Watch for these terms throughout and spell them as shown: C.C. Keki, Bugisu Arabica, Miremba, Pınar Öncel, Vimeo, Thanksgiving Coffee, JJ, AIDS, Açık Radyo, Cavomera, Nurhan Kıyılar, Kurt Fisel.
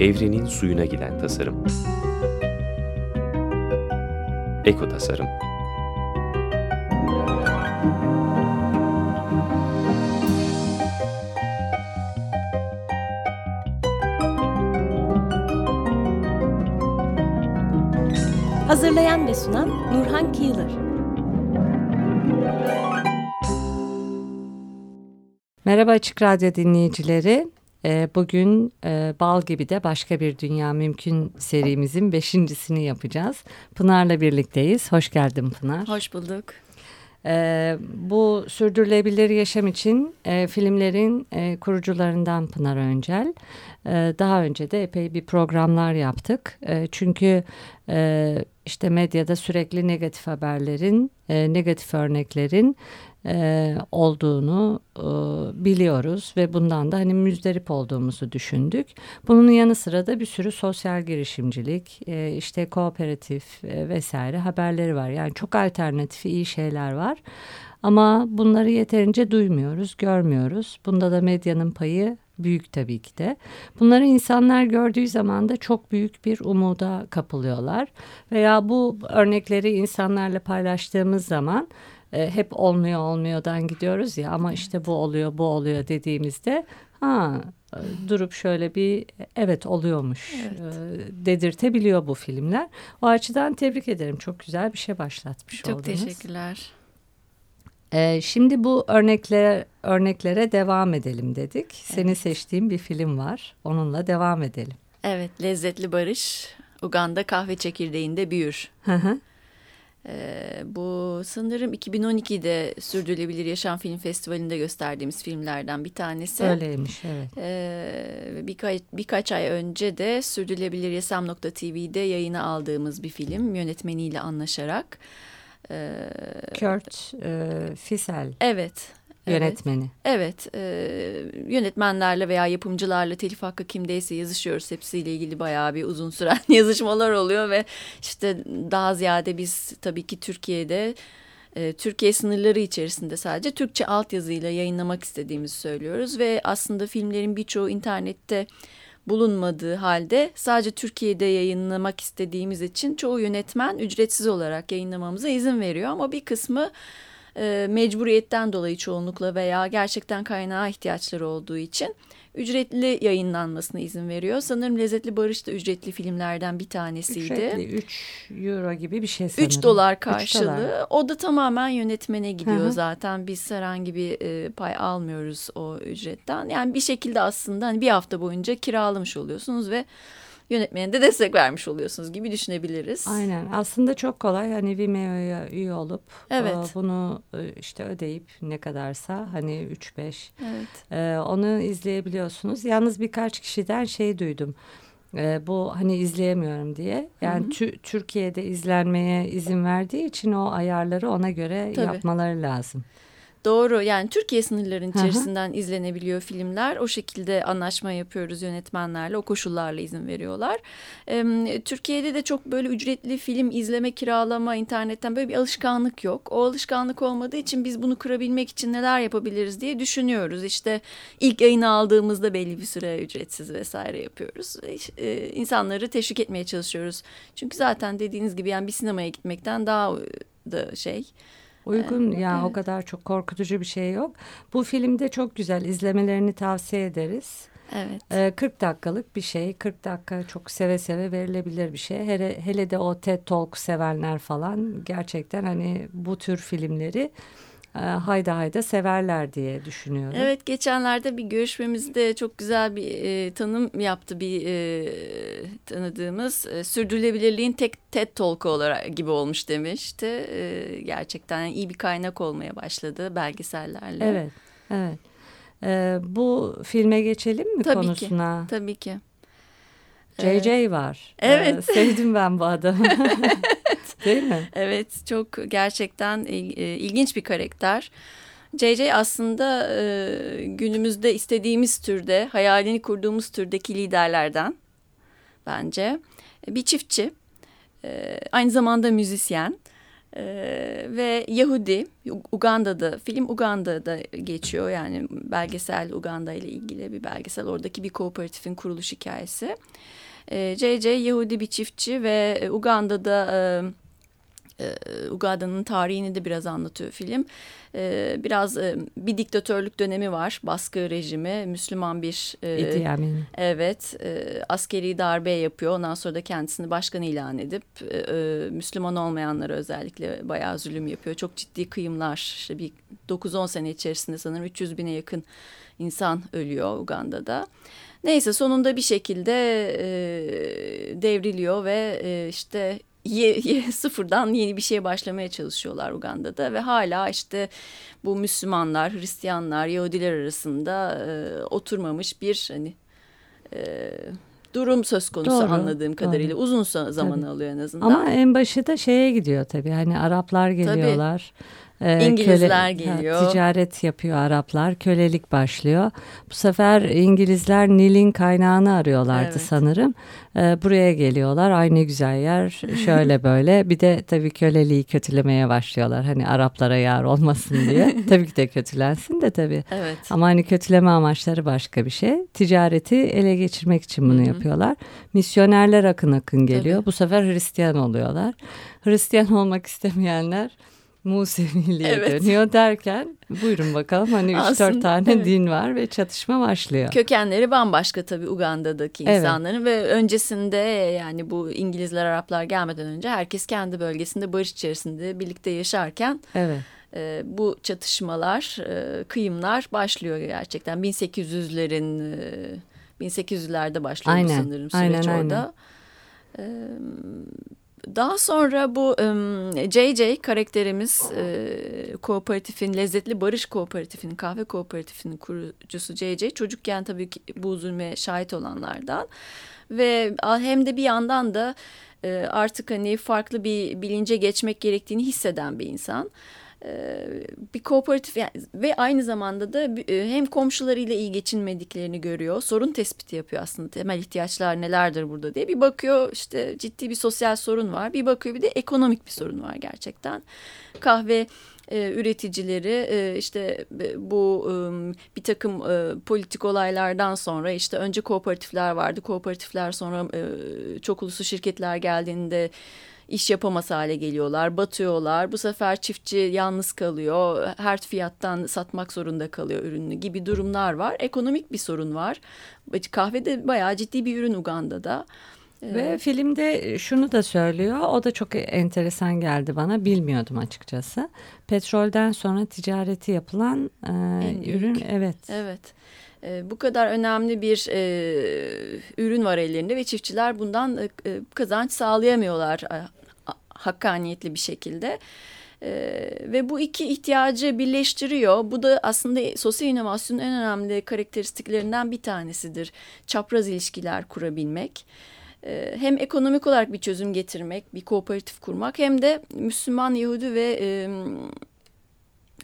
evrenin suyuna giden tasarım. Eko tasarım. Hazırlayan ve sunan Nurhan Kıyılar. Merhaba Açık Radyo dinleyicileri. Bugün Bal Gibi de Başka Bir Dünya Mümkün serimizin 5.'sini yapacağız. Pınar'la birlikteyiz. Hoş geldin Pınar. Hoş bulduk. Bu sürdürülebilir yaşam için filmlerin kurucularından Pınar Öncel. Daha önce de epey bir programlar yaptık. Çünkü işte medyada sürekli negatif haberlerin, negatif örneklerin olduğunu biliyoruz ve bundan da hani müzdarip olduğumuzu düşündük. Bunun yanı sıra da bir sürü sosyal girişimcilik, işte kooperatif vesaire haberleri var. Yani çok alternatif iyi şeyler var. Ama bunları yeterince duymuyoruz, görmüyoruz. Bunda da medyanın payı büyük tabii ki de. Bunları insanlar gördüğü zaman da çok büyük bir umuda kapılıyorlar. Veya bu örnekleri insanlarla paylaştığımız zaman hep olmuyordan gidiyoruz ya, ama işte bu oluyor dediğimizde durup şöyle bir evet oluyormuş dedirtebiliyor bu filmler. O açıdan tebrik ederim. Çok güzel bir şey başlatmış oldunuz. Çok teşekkürler. Şimdi bu örneklere devam edelim dedik. Evet. Senin seçtiğin bir film var. Onunla devam edelim. Evet, Lezzetli Barış. Uganda kahve çekirdeğinde büyür. Bu sanırım 2012'de Sürdürülebilir Yaşam Film Festivali'nde gösterdiğimiz filmlerden bir tanesi. Öyleymiş, evet. Birkaç ay önce de Sürdürülebilir Yaşam.tv'de yayına aldığımız bir film, yönetmeniyle anlaşarak. Kurt Fisel. Evet. Yönetmeni. Evet. Yönetmenlerle veya yapımcılarla telif hakkı kimdeyse yazışıyoruz. Hepsiyle ilgili bayağı bir uzun süren yazışmalar oluyor ve işte daha ziyade biz tabii ki Türkiye'de, Türkiye sınırları içerisinde sadece Türkçe altyazıyla yayınlamak istediğimizi söylüyoruz ve aslında filmlerin birçoğu internette bulunmadığı halde sadece Türkiye'de yayınlamak istediğimiz için çoğu yönetmen ücretsiz olarak yayınlamamıza izin veriyor, ama bir kısmı mecburiyetten dolayı çoğunlukla veya gerçekten kaynağa ihtiyaçları olduğu için ücretli yayınlanmasına izin veriyor. Sanırım Lezzetli Barış da ücretli filmlerden bir tanesiydi. Ücretli, 3 euro gibi bir şey sanırım. 3 dolar karşılığı. $3. O da tamamen yönetmene gidiyor. Hı-hı. Zaten. Biz herhangi bir pay almıyoruz o ücretten. Yani bir şekilde aslında hani bir hafta boyunca kiralamış oluyorsunuz ve yönetmene de destek vermiş oluyorsunuz gibi düşünebiliriz. Aynen. Aslında çok kolay. Hani Vimeo'ya üye olup bunu işte ödeyip ne kadarsa hani 3-5 onu izleyebiliyorsunuz. Yalnız birkaç kişiden şey duydum. Bu hani izleyemiyorum diye. Yani Türkiye'de izlenmeye izin verdiği için o ayarları ona göre yapmaları lazım. Doğru, yani Türkiye sınırlarının içerisinden izlenebiliyor filmler. O şekilde anlaşma yapıyoruz yönetmenlerle, o koşullarla izin veriyorlar. Türkiye'de de çok böyle ücretli film izleme, kiralama, internetten böyle bir alışkanlık yok. O alışkanlık olmadığı için biz bunu kırabilmek için neler yapabiliriz diye düşünüyoruz. İşte ilk yayını aldığımızda belli bir süre ücretsiz vesaire yapıyoruz. İnsanları teşvik etmeye çalışıyoruz. Çünkü zaten dediğiniz gibi yani bir sinemaya gitmekten daha da uygun ya, o kadar çok korkutucu bir şey yok. Bu filmde çok güzel, izlemelerini tavsiye ederiz. Evet. 40 dakikalık bir şey. 40 dakika çok seve seve verilebilir bir şey. Hele de o TED Talk sevenler falan gerçekten hani bu tür filmleri hayda severler diye düşünüyorum. Evet, geçenlerde bir görüşmemizde çok güzel bir tanım yaptı bir tanıdığımız. Sürdürülebilirliğin tek TED Talk'u olarak gibi olmuş demişti. Gerçekten iyi bir kaynak olmaya başladı belgesellerle. Evet. Bu filme geçelim mi tabii konusuna? Tabii ki. JJ var. Evet. Sevdim ben bu adamı. Değil mi? Evet, çok gerçekten ilginç bir karakter. JJ aslında günümüzde istediğimiz türde, hayalini kurduğumuz türdeki liderlerden bence. Bir çiftçi, aynı zamanda müzisyen. Ve Yahudi, Uganda'da, film Uganda'da geçiyor, yani belgesel, Uganda ile ilgili bir belgesel, oradaki bir kooperatifin kuruluş hikayesi. JJ Yahudi bir çiftçi ve Uganda'da, Uganda'nın tarihini de biraz anlatıyor film. Biraz bir diktatörlük dönemi var, baskı rejimi, Müslüman bir evet, askeri darbe yapıyor. Ondan sonra da kendisini başkan ilan edip Müslüman olmayanlara özellikle bayağı zulüm yapıyor. Çok ciddi kıyımlar, işte bir 9-10 sene içerisinde sanırım 300 bine yakın insan ölüyor Uganda'da. Neyse, sonunda bir şekilde devriliyor ve işte sıfırdan yeni bir şeye başlamaya çalışıyorlar Uganda'da ve hala işte bu Müslümanlar, Hristiyanlar, Yahudiler arasında oturmamış bir hani durum söz konusu. Doğru, anladığım kadarıyla doğru. Uzun zamanı alıyor en azından. Ama en başı da şeye gidiyor tabii, hani Araplar geliyorlar. Tabii. İngilizler geliyor. Ticaret yapıyor Araplar. Kölelik başlıyor. Bu sefer İngilizler Nil'in kaynağını arıyorlardı, evet, sanırım. Buraya geliyorlar. Ay ne güzel yer. Şöyle böyle. Bir de tabii köleliği kötülemeye başlıyorlar. Hani Araplara yar olmasın diye. Tabii ki de kötülensin de tabii. Evet. Ama hani kötüleme amaçları başka bir şey. Ticareti ele geçirmek için bunu yapıyorlar. Misyonerler akın akın geliyor. Tabii. Bu sefer Hristiyan oluyorlar. Hristiyan olmak istemeyenler Museviliğe dönüyor derken, buyurun bakalım, hani 3-4 tane din var ve çatışma başlıyor. Kökenleri bambaşka tabii Uganda'daki insanların ve öncesinde, yani bu İngilizler, Araplar gelmeden önce herkes kendi bölgesinde barış içerisinde birlikte yaşarken bu çatışmalar, kıyımlar başlıyor gerçekten. 1800'lerde başlıyor sanırım süreç orada. Daha sonra bu JJ karakterimiz, kooperatifin, lezzetli barış kooperatifinin, kahve kooperatifinin kurucusu JJ, çocukken tabii ki bu zulme şahit olanlardan ve hem de bir yandan da artık hani farklı bir bilince geçmek gerektiğini hisseden bir insan. Bir kooperatif yani, ve aynı zamanda da hem komşularıyla iyi geçinmediklerini görüyor, sorun tespiti yapıyor aslında, temel ihtiyaçlar nelerdir burada diye. Bir bakıyor işte ciddi bir sosyal sorun var, bir bakıyor bir de ekonomik bir sorun var gerçekten. Kahve üreticileri işte bu bir takım politik olaylardan sonra, işte önce kooperatifler vardı, kooperatifler sonra çok uluslu şirketler geldiğinde İş yapamaz hale geliyorlar, batıyorlar. Bu sefer çiftçi yalnız kalıyor, her fiyattan satmak zorunda kalıyor ürünü gibi durumlar var. Ekonomik bir sorun var. Kahve de bayağı ciddi bir ürün Uganda'da. Ve filmde şunu da söylüyor, o da çok enteresan geldi bana, bilmiyordum açıkçası. Petrolden sonra ticareti yapılan ürün. Evet. Bu kadar önemli bir ürün var ellerinde ve çiftçiler bundan kazanç sağlayamıyorlar hakkaniyetli bir şekilde. Ve bu iki ihtiyacı birleştiriyor. Bu da aslında sosyal inovasyonun en önemli karakteristiklerinden bir tanesidir. Çapraz ilişkiler kurabilmek. Hem ekonomik olarak bir çözüm getirmek, bir kooperatif kurmak, hem de Müslüman, Yahudi ve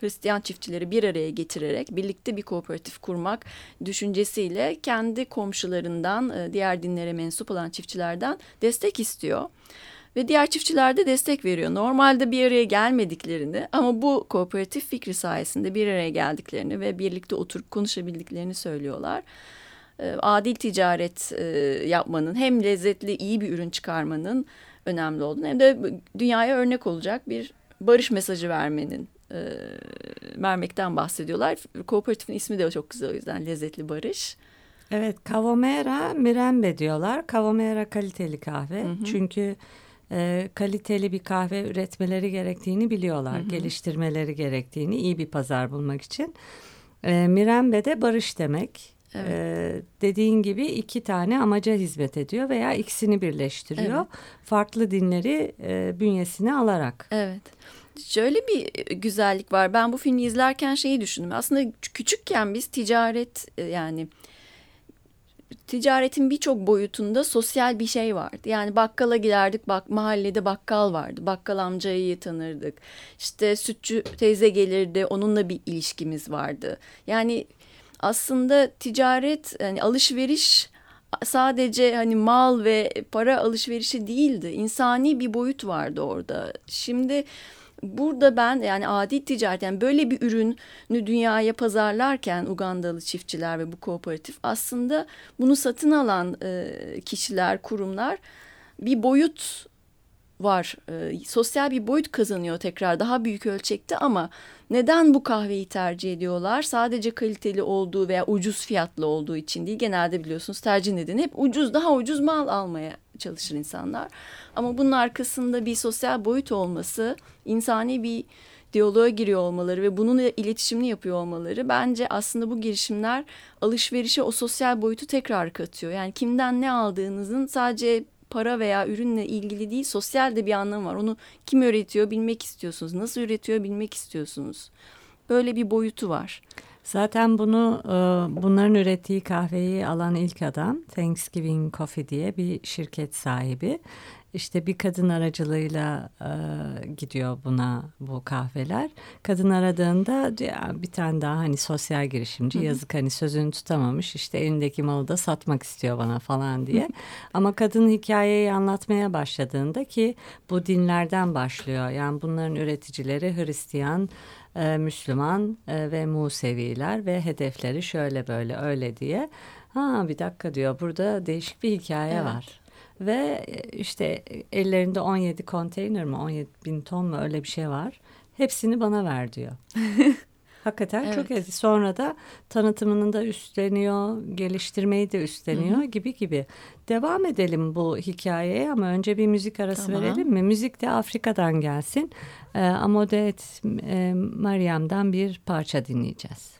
Hristiyan çiftçileri bir araya getirerek birlikte bir kooperatif kurmak düşüncesiyle kendi komşularından, diğer dinlere mensup olan çiftçilerden destek istiyor. Ve diğer çiftçiler de destek veriyor. Normalde bir araya gelmediklerini ama bu kooperatif fikri sayesinde bir araya geldiklerini ve birlikte oturup konuşabildiklerini söylüyorlar. Adil ticaret yapmanın, hem lezzetli iyi bir ürün çıkarmanın önemli olduğunu, hem de dünyaya örnek olacak bir barış mesajı vermekten bahsediyorlar. Kooperatifin ismi de çok güzel, o yüzden lezzetli barış. Evet, Cavomera, Miremba diyorlar. Cavomera kaliteli kahve. Çünkü kaliteli bir kahve üretmeleri gerektiğini biliyorlar. Geliştirmeleri gerektiğini, iyi bir pazar bulmak için. Miremba de barış demek. Evet. Dediğin gibi iki tane amaca hizmet ediyor veya ikisini birleştiriyor. Evet. Farklı dinleri bünyesine alarak. Evet. Şöyle bir güzellik var. Ben bu filmi izlerken şeyi düşündüm. Aslında küçükken biz ticaretin birçok boyutunda sosyal bir şey vardı. Yani bakkala giderdik, mahallede bakkal vardı. Bakkal amcayı tanırdık. İşte sütçü teyze gelirdi. Onunla bir ilişkimiz vardı. Yani aslında ticaret, yani alışveriş sadece hani mal ve para alışverişi değildi. İnsani bir boyut vardı orada. Şimdi burada ben yani adi ticaret, yani böyle bir ürünü dünyaya pazarlarken Ugandalı çiftçiler ve bu kooperatif aslında bunu satın alan kişiler, kurumlar bir boyut var. Sosyal bir boyut kazanıyor tekrar daha büyük ölçekte, ama neden bu kahveyi tercih ediyorlar? Sadece kaliteli olduğu veya ucuz fiyatlı olduğu için değil. Genelde biliyorsunuz tercih nedeni hep ucuz, daha ucuz mal almaya çalışır insanlar. Ama bunun arkasında bir sosyal boyut olması, insani bir diyaloğa giriyor olmaları ve bunun iletişimini yapıyor olmaları, bence aslında bu girişimler alışverişe o sosyal boyutu tekrar katıyor. Yani kimden ne aldığınızın sadece para veya ürünle ilgili değil, sosyal de bir anlamı var. Onu kim üretiyor bilmek istiyorsunuz. Nasıl üretiyor bilmek istiyorsunuz. Böyle bir boyutu var. Zaten bunu, bunların ürettiği kahveyi alan ilk adam Thanksgiving Coffee diye bir şirket sahibi. İşte bir kadın aracılığıyla gidiyor buna bu kahveler. Kadın aradığında bir tane daha hani sosyal girişimci, yazık hani sözünü tutamamış, işte elindeki malı da satmak istiyor bana falan diye. Ama kadın hikayeyi anlatmaya başladığında, ki bu dinlerden başlıyor. Yani bunların üreticileri Hristiyan, Müslüman ve Museviler ve hedefleri şöyle böyle öyle diye. Ha bir dakika diyor, burada değişik bir hikaye var. Ve işte ellerinde 17 konteyner mi, 17 bin ton mu, öyle bir şey var. Hepsini bana ver diyor. Hakikaten çok etkili. Sonra da tanıtımını da üstleniyor, geliştirmeyi de üstleniyor gibi gibi. Devam edelim bu hikayeye ama önce bir müzik arası verelim mi? Müzik de Afrika'dan gelsin. Amodet Mariam'dan bir parça dinleyeceğiz.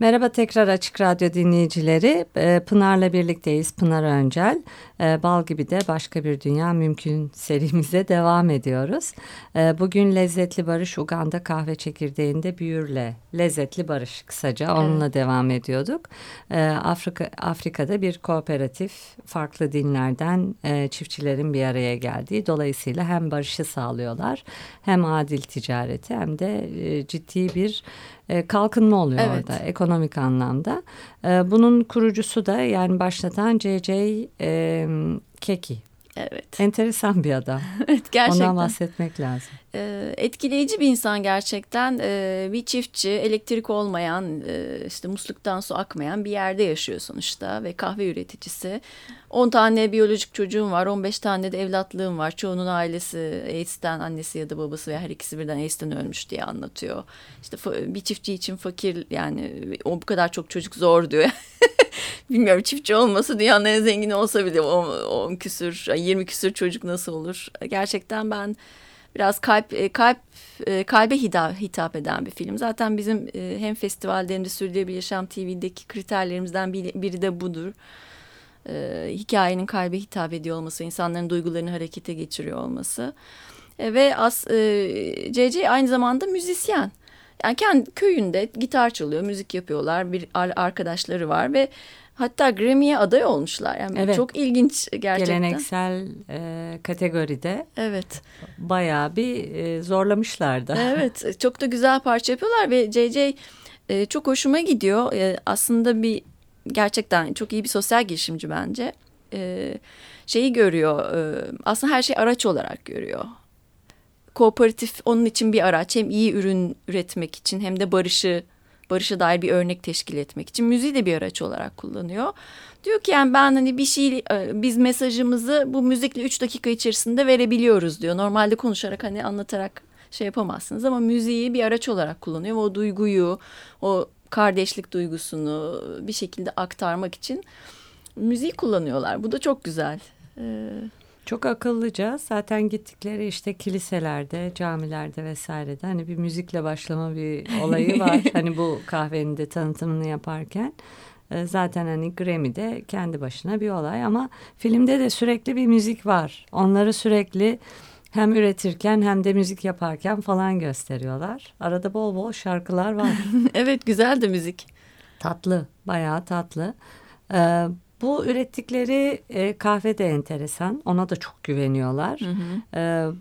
Merhaba tekrar Açık Radyo dinleyicileri. Pınar'la birlikteyiz. Pınar Öncel. Bal gibi de başka bir dünya mümkün serimize devam ediyoruz. Bugün lezzetli barış Uganda kahve çekirdeğinde büyürle. Lezzetli barış kısaca onunla devam ediyorduk. Afrika'da bir kooperatif farklı dinlerden çiftçilerin bir araya geldiği. Dolayısıyla hem barışı sağlıyorlar hem adil ticareti hem de ciddi bir kalkınma oluyor orada ekonomik anlamda. Bunun kurucusu da yani başlatan C.C. Keki. Evet. Enteresan bir adam. Evet, gerçekten. Ondan bahsetmek lazım. Etkileyici bir insan gerçekten. Bir çiftçi, elektrik olmayan, işte musluktan su akmayan bir yerde yaşıyor sonuçta ve kahve üreticisi. 10 tane biyolojik çocuğum var, 15 tane de evlatlığım var. Çoğunun ailesi AIDS'ten, annesi ya da babası ve her ikisi birden AIDS'ten ölmüş diye anlatıyor. İşte bir çiftçi için fakir, yani o bu kadar çok çocuk zor diyor. Bilmiyorum, çiftçi olması dünyanın en zengini olsa bile 10 küsür, 20 küsür çocuk nasıl olur? Gerçekten ben biraz kalbe hitap eden bir film. Zaten bizim hem festivalde hem de Sürdürülebilir Yaşam.tv'deki kriterlerimizden biri de budur. Hikayenin kalbe hitap ediyor olması, insanların duygularını harekete geçiriyor olması. Ve C.C. aynı zamanda müzisyen. Yani kendi köyünde gitar çalıyor, müzik yapıyorlar, bir arkadaşları var ve hatta Grammy'ye aday olmuşlar. Yani evet, çok ilginç gerçekten. Geleneksel kategoride. Evet. Bayağı bir zorlamışlar da. Evet, çok da güzel parça yapıyorlar ve C.C. Çok hoşuma gidiyor. Aslında bir gerçekten çok iyi bir sosyal girişimci bence. Şeyi görüyor. Aslında her şeyi araç olarak görüyor. Kooperatif onun için bir araç, hem iyi ürün üretmek için hem de barışa dair bir örnek teşkil etmek için müziği de bir araç olarak kullanıyor. Diyor ki yani ben hani biz mesajımızı bu müzikle 3 dakika içerisinde verebiliyoruz diyor. Normalde konuşarak, hani anlatarak şey yapamazsınız ama müziği bir araç olarak kullanıyor ve o duyguyu, o kardeşlik duygusunu bir şekilde aktarmak için müziği kullanıyorlar. Bu da çok güzel. Çok akıllıca. Zaten gittikleri işte kiliselerde, camilerde vesairede hani bir müzikle başlama bir olayı var. Hani bu kahvenin de tanıtımını yaparken zaten hani Grammy'de kendi başına bir olay ama filmde de sürekli bir müzik var. Onları sürekli hem üretirken hem de müzik yaparken falan gösteriyorlar. Arada bol bol şarkılar var. Evet, güzel de müzik. Tatlı, bayağı tatlı. Bu ürettikleri kahve de enteresan. Ona da çok güveniyorlar.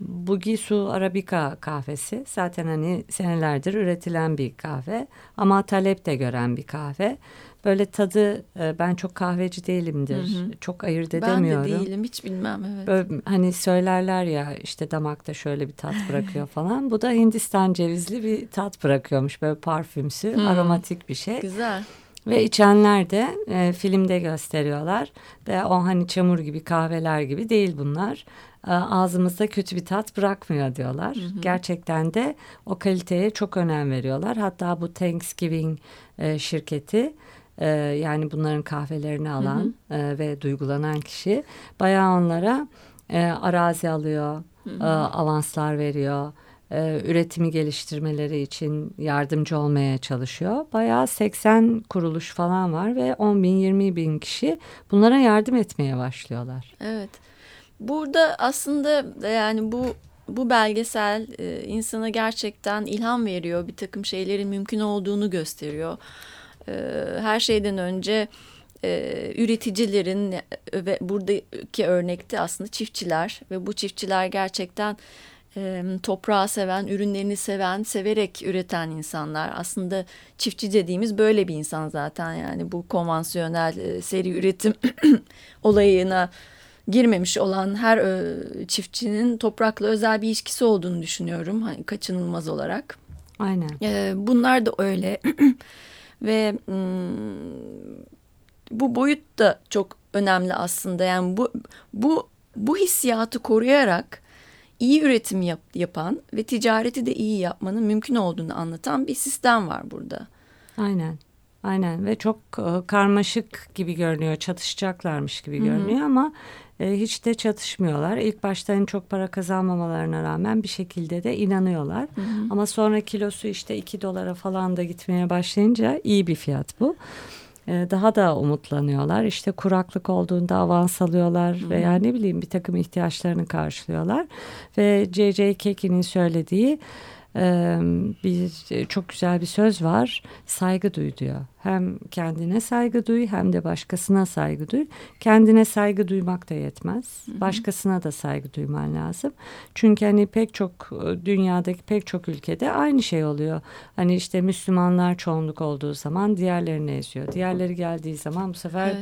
Bugisu Arabica kahvesi zaten hani senelerdir üretilen bir kahve ama talep de gören bir kahve. Böyle tadı, ben çok kahveci değilimdir. Çok ayırt edemiyorum. Ben de değilim, hiç bilmem. Evet. Böyle, hani söylerler ya işte damakta şöyle bir tat bırakıyor falan. Bu da Hindistan cevizli bir tat bırakıyormuş. Böyle parfümsü, aromatik bir şey. Güzel. Ve içenler de filmde gösteriyorlar ve o hani çamur gibi kahveler gibi değil bunlar. Ağzımızda kötü bir tat bırakmıyor diyorlar. Gerçekten de o kaliteye çok önem veriyorlar. Hatta bu Thanksgiving şirketi, yani bunların kahvelerini alan ve duygulanan kişi bayağı onlara arazi alıyor, avanslar veriyor. Üretimi geliştirmeleri için yardımcı olmaya çalışıyor. Bayağı 80 kuruluş falan var ve 10,000-20,000 kişi bunlara yardım etmeye başlıyorlar. Evet. Burada aslında yani bu belgesel insana gerçekten ilham veriyor. Bir takım şeylerin mümkün olduğunu gösteriyor. Her şeyden önce üreticilerin ve buradaki örnekte aslında çiftçiler ve bu çiftçiler gerçekten toprağı seven, ürünlerini seven, severek üreten insanlar. Aslında çiftçi dediğimiz böyle bir insan zaten, yani bu konvansiyonel seri üretim olayına girmemiş olan her çiftçinin toprakla özel bir ilişkisi olduğunu düşünüyorum, hani kaçınılmaz olarak. Aynen. Bunlar da öyle ve bu boyut da çok önemli aslında. Yani bu hissiyatı koruyarak İyi üretim yapan ve ticareti de iyi yapmanın mümkün olduğunu anlatan bir sistem var burada. Aynen. Aynen ve çok karmaşık gibi görünüyor, çatışacaklarmış gibi görünüyor ama hiç de çatışmıyorlar. İlk başta en çok para kazanmamalarına rağmen bir şekilde de inanıyorlar. Hı hı. Ama sonra kilosu işte $2 falan da gitmeye başlayınca iyi bir fiyat bu. Daha da umutlanıyorlar. İşte kuraklık olduğunda avans alıyorlar veya ne bileyim bir takım ihtiyaçlarını karşılıyorlar. Ve C.C. Keki'nin söylediği bir çok güzel bir söz var. Saygı duy diyor. Hem kendine saygı duy hem de başkasına saygı duy. Kendine saygı duymak da yetmez. Başkasına da saygı duyman lazım. Çünkü hani pek çok dünyadaki pek çok ülkede aynı şey oluyor. Hani işte Müslümanlar çoğunluk olduğu zaman diğerlerini eziyor. Diğerleri geldiği zaman bu sefer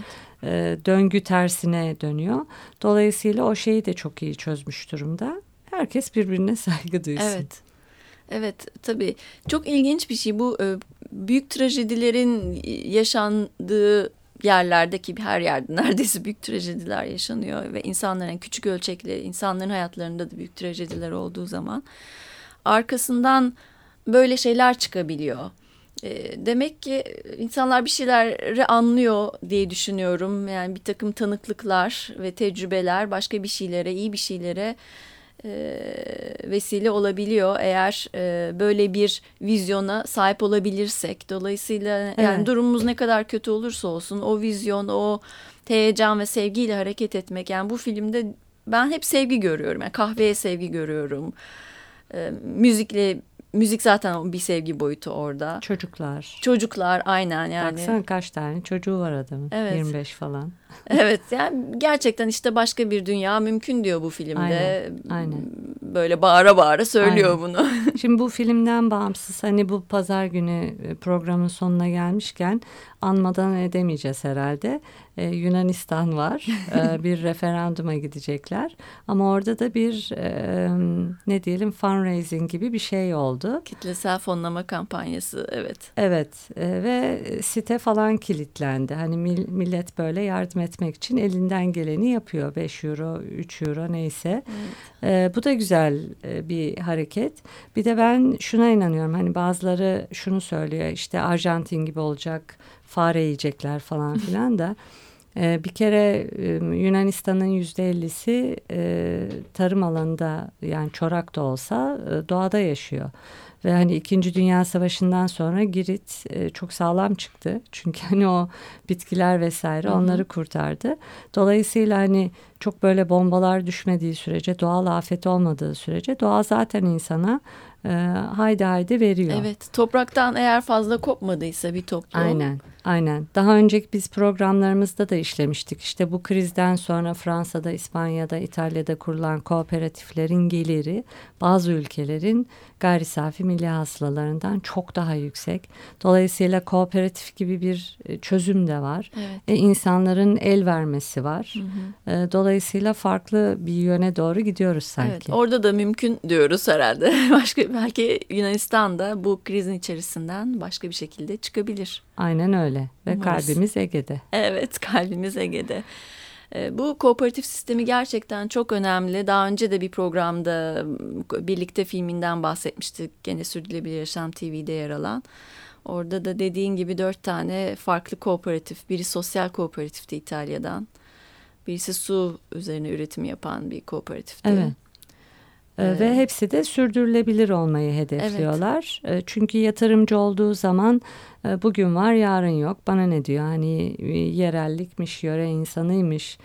döngü tersine dönüyor. Dolayısıyla o şeyi de çok iyi çözmüş durumda. Herkes birbirine saygı duysun. Evet. Evet, tabii çok ilginç bir şey bu. Büyük trajedilerin yaşandığı yerlerde ki her yerde neredeyse büyük trajediler yaşanıyor ve insanların küçük ölçekli insanların hayatlarında da büyük trajediler olduğu zaman arkasından böyle şeyler çıkabiliyor. Demek ki insanlar bir şeyleri anlıyor diye düşünüyorum. Yani bir takım tanıklıklar ve tecrübeler başka bir şeylere, iyi bir şeylere vesile olabiliyor eğer böyle bir vizyona sahip olabilirsek. Dolayısıyla yani durumumuz ne kadar kötü olursa olsun o vizyon, o heyecan ve sevgiyle hareket etmek. Yani bu filmde ben hep sevgi görüyorum. Yani kahveye sevgi görüyorum. Müzik zaten bir sevgi boyutu orada. Çocuklar aynen yani. Baksana kaç tane çocuğu var adamın. Evet. 25 falan. Evet yani gerçekten işte başka bir dünya mümkün diyor bu filmde. Aynen. Böyle bağıra bağıra söylüyor bunu. Şimdi bu filmden bağımsız hani bu pazar günü programın sonuna gelmişken anmadan edemeyeceğiz herhalde. Yunanistan var. Bir referanduma gidecekler. Ama orada da bir ne diyelim fundraising gibi bir şey oldu. Kitlesel fonlama kampanyası evet. Evet ve site falan kilitlendi. Hani millet böyle yardım etmek için elinden geleni yapıyor. €5, €3 neyse. Evet. Bu da güzel bir hareket. Bir de ben şuna inanıyorum. Hani bazıları şunu söylüyor işte Arjantin gibi olacak fare yiyecekler falan filan da bir kere Yunanistan'ın %50'si tarım alanında yani çorak da olsa doğada yaşıyor. Ve hani 2. Dünya Savaşı'ndan sonra Girit çok sağlam çıktı. Çünkü hani o bitkiler vesaire onları kurtardı. Dolayısıyla hani çok böyle bombalar düşmediği sürece, doğal afet olmadığı sürece doğa zaten insana haydi veriyor. Evet, topraktan eğer fazla kopmadıysa bir toplum. Aynen. Daha önceki biz programlarımızda da işlemiştik. İşte bu krizden sonra Fransa'da, İspanya'da, İtalya'da kurulan kooperatiflerin geliri bazı ülkelerin gayri safi milli hasılalarından çok daha yüksek. Dolayısıyla kooperatif gibi bir çözüm de var. Evet. İnsanların el vermesi var. Dolayısıyla farklı bir yöne doğru gidiyoruz sanki. Evet, orada da mümkün diyoruz herhalde. Belki Yunanistan'da bu krizin içerisinden başka bir şekilde çıkabilir. Aynen öyle ve kalbimiz Ege'de. Evet, kalbimiz Ege'de. Bu kooperatif sistemi gerçekten çok önemli. Daha önce de bir programda birlikte filminden bahsetmiştik. Gene Sürdürülebilir Yaşam TV'de yer alan. Orada da dediğin gibi 4 tane farklı kooperatif. Biri sosyal kooperatifti İtalya'dan. Birisi su üzerine üretim yapan bir kooperatifti. Evet. Ve hepsi de sürdürülebilir olmayı hedefliyorlar. Evet. Çünkü yatırımcı olduğu zaman bugün var yarın yok. Bana ne diyor hani yerellikmiş, yöre insanıymış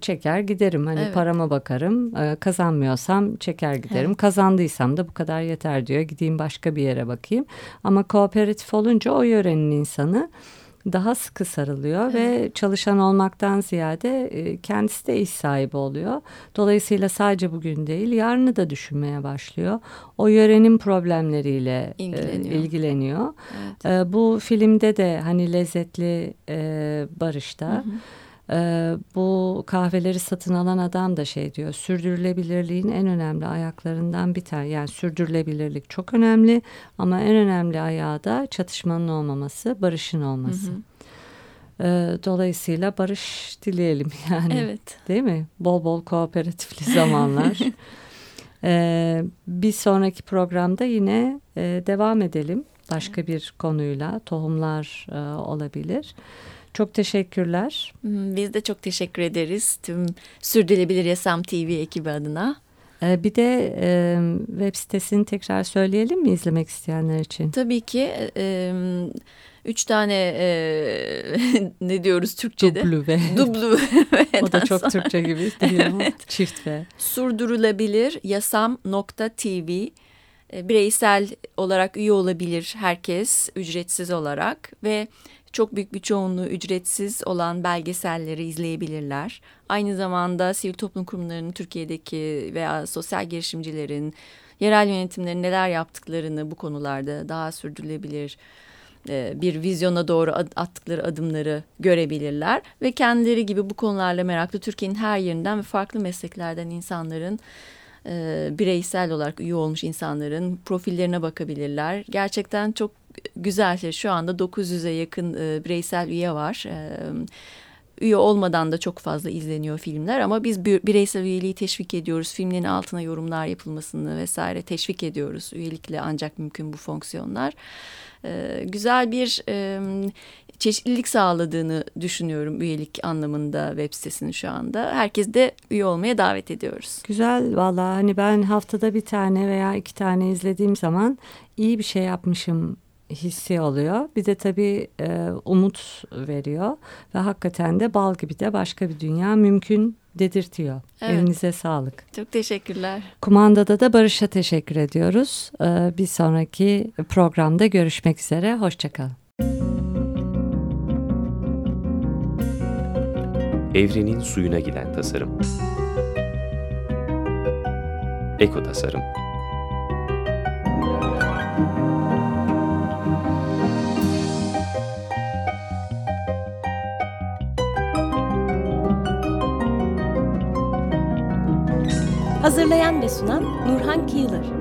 çeker giderim. Hani parama bakarım kazanmıyorsam çeker giderim. Evet. Kazandıysam da bu kadar yeter diyor. Gideyim başka bir yere bakayım. Ama kooperatif olunca o yörenin insanı daha sıkı sarılıyor ve çalışan olmaktan ziyade kendisi de iş sahibi oluyor. Dolayısıyla sadece bugün değil, yarını da düşünmeye başlıyor. O yörenin problemleriyle ilgileniyor. Evet. Bu filmde de hani lezzetli barışta. Bu kahveleri satın alan adam da şey diyor, sürdürülebilirliğin en önemli ayaklarından bir tane, yani sürdürülebilirlik çok önemli ama en önemli ayağı da çatışmanın olmaması, barışın olması. Dolayısıyla barış dileyelim yani, değil mi? Bol bol kooperatifli zamanlar. Bir sonraki programda yine devam edelim. başka bir konuyla tohumlar olabilir. Çok teşekkürler. Biz de çok teşekkür ederiz tüm Sürdürülebilir Yaşam TV ekibi adına. Bir de web sitesini tekrar söyleyelim mi izlemek isteyenler için? Tabii ki. 3 tane ne diyoruz Türkçe'de? Dublu ve. O da çok sonra. Türkçe gibi değil mi? Evet. Çift ve. Sürdürülebiliryasam.tv. Bireysel olarak üye olabilir herkes, ücretsiz olarak ve çok büyük bir çoğunluğu ücretsiz olan belgeselleri izleyebilirler. Aynı zamanda sivil toplum kurumlarının Türkiye'deki veya sosyal girişimcilerin, yerel yönetimlerin neler yaptıklarını bu konularda daha sürdürülebilir bir vizyona doğru attıkları adımları görebilirler. Ve kendileri gibi bu konularla meraklı Türkiye'nin her yerinden ve farklı mesleklerden insanların, bireysel olarak üye olmuş insanların profillerine bakabilirler. Gerçekten çok güzel şey. Şu anda 900'e yakın bireysel üye var. Üye olmadan da çok fazla izleniyor filmler ama biz bireysel üyeliği teşvik ediyoruz. Filmlerin altına yorumlar yapılmasını vesaire teşvik ediyoruz. Üyelikle ancak mümkün bu fonksiyonlar. Güzel bir çeşitlilik sağladığını düşünüyorum üyelik anlamında web sitesinin şu anda. Herkes de üye olmaya davet ediyoruz. Güzel vallahi hani ben haftada 1 tane veya 2 tane izlediğim zaman iyi bir şey yapmışım hissi oluyor. Bir de tabii umut veriyor ve hakikaten de bal gibi de başka bir dünya mümkün dedirtiyor. Evet. Elinize sağlık. Çok teşekkürler. Kumandada da Barış'a teşekkür ediyoruz. Bir sonraki programda görüşmek üzere. Hoşça kalın. Evrenin suyuna giden tasarım. Eko tasarım. Hazırlayan ve sunan Nurhan Kıyılar.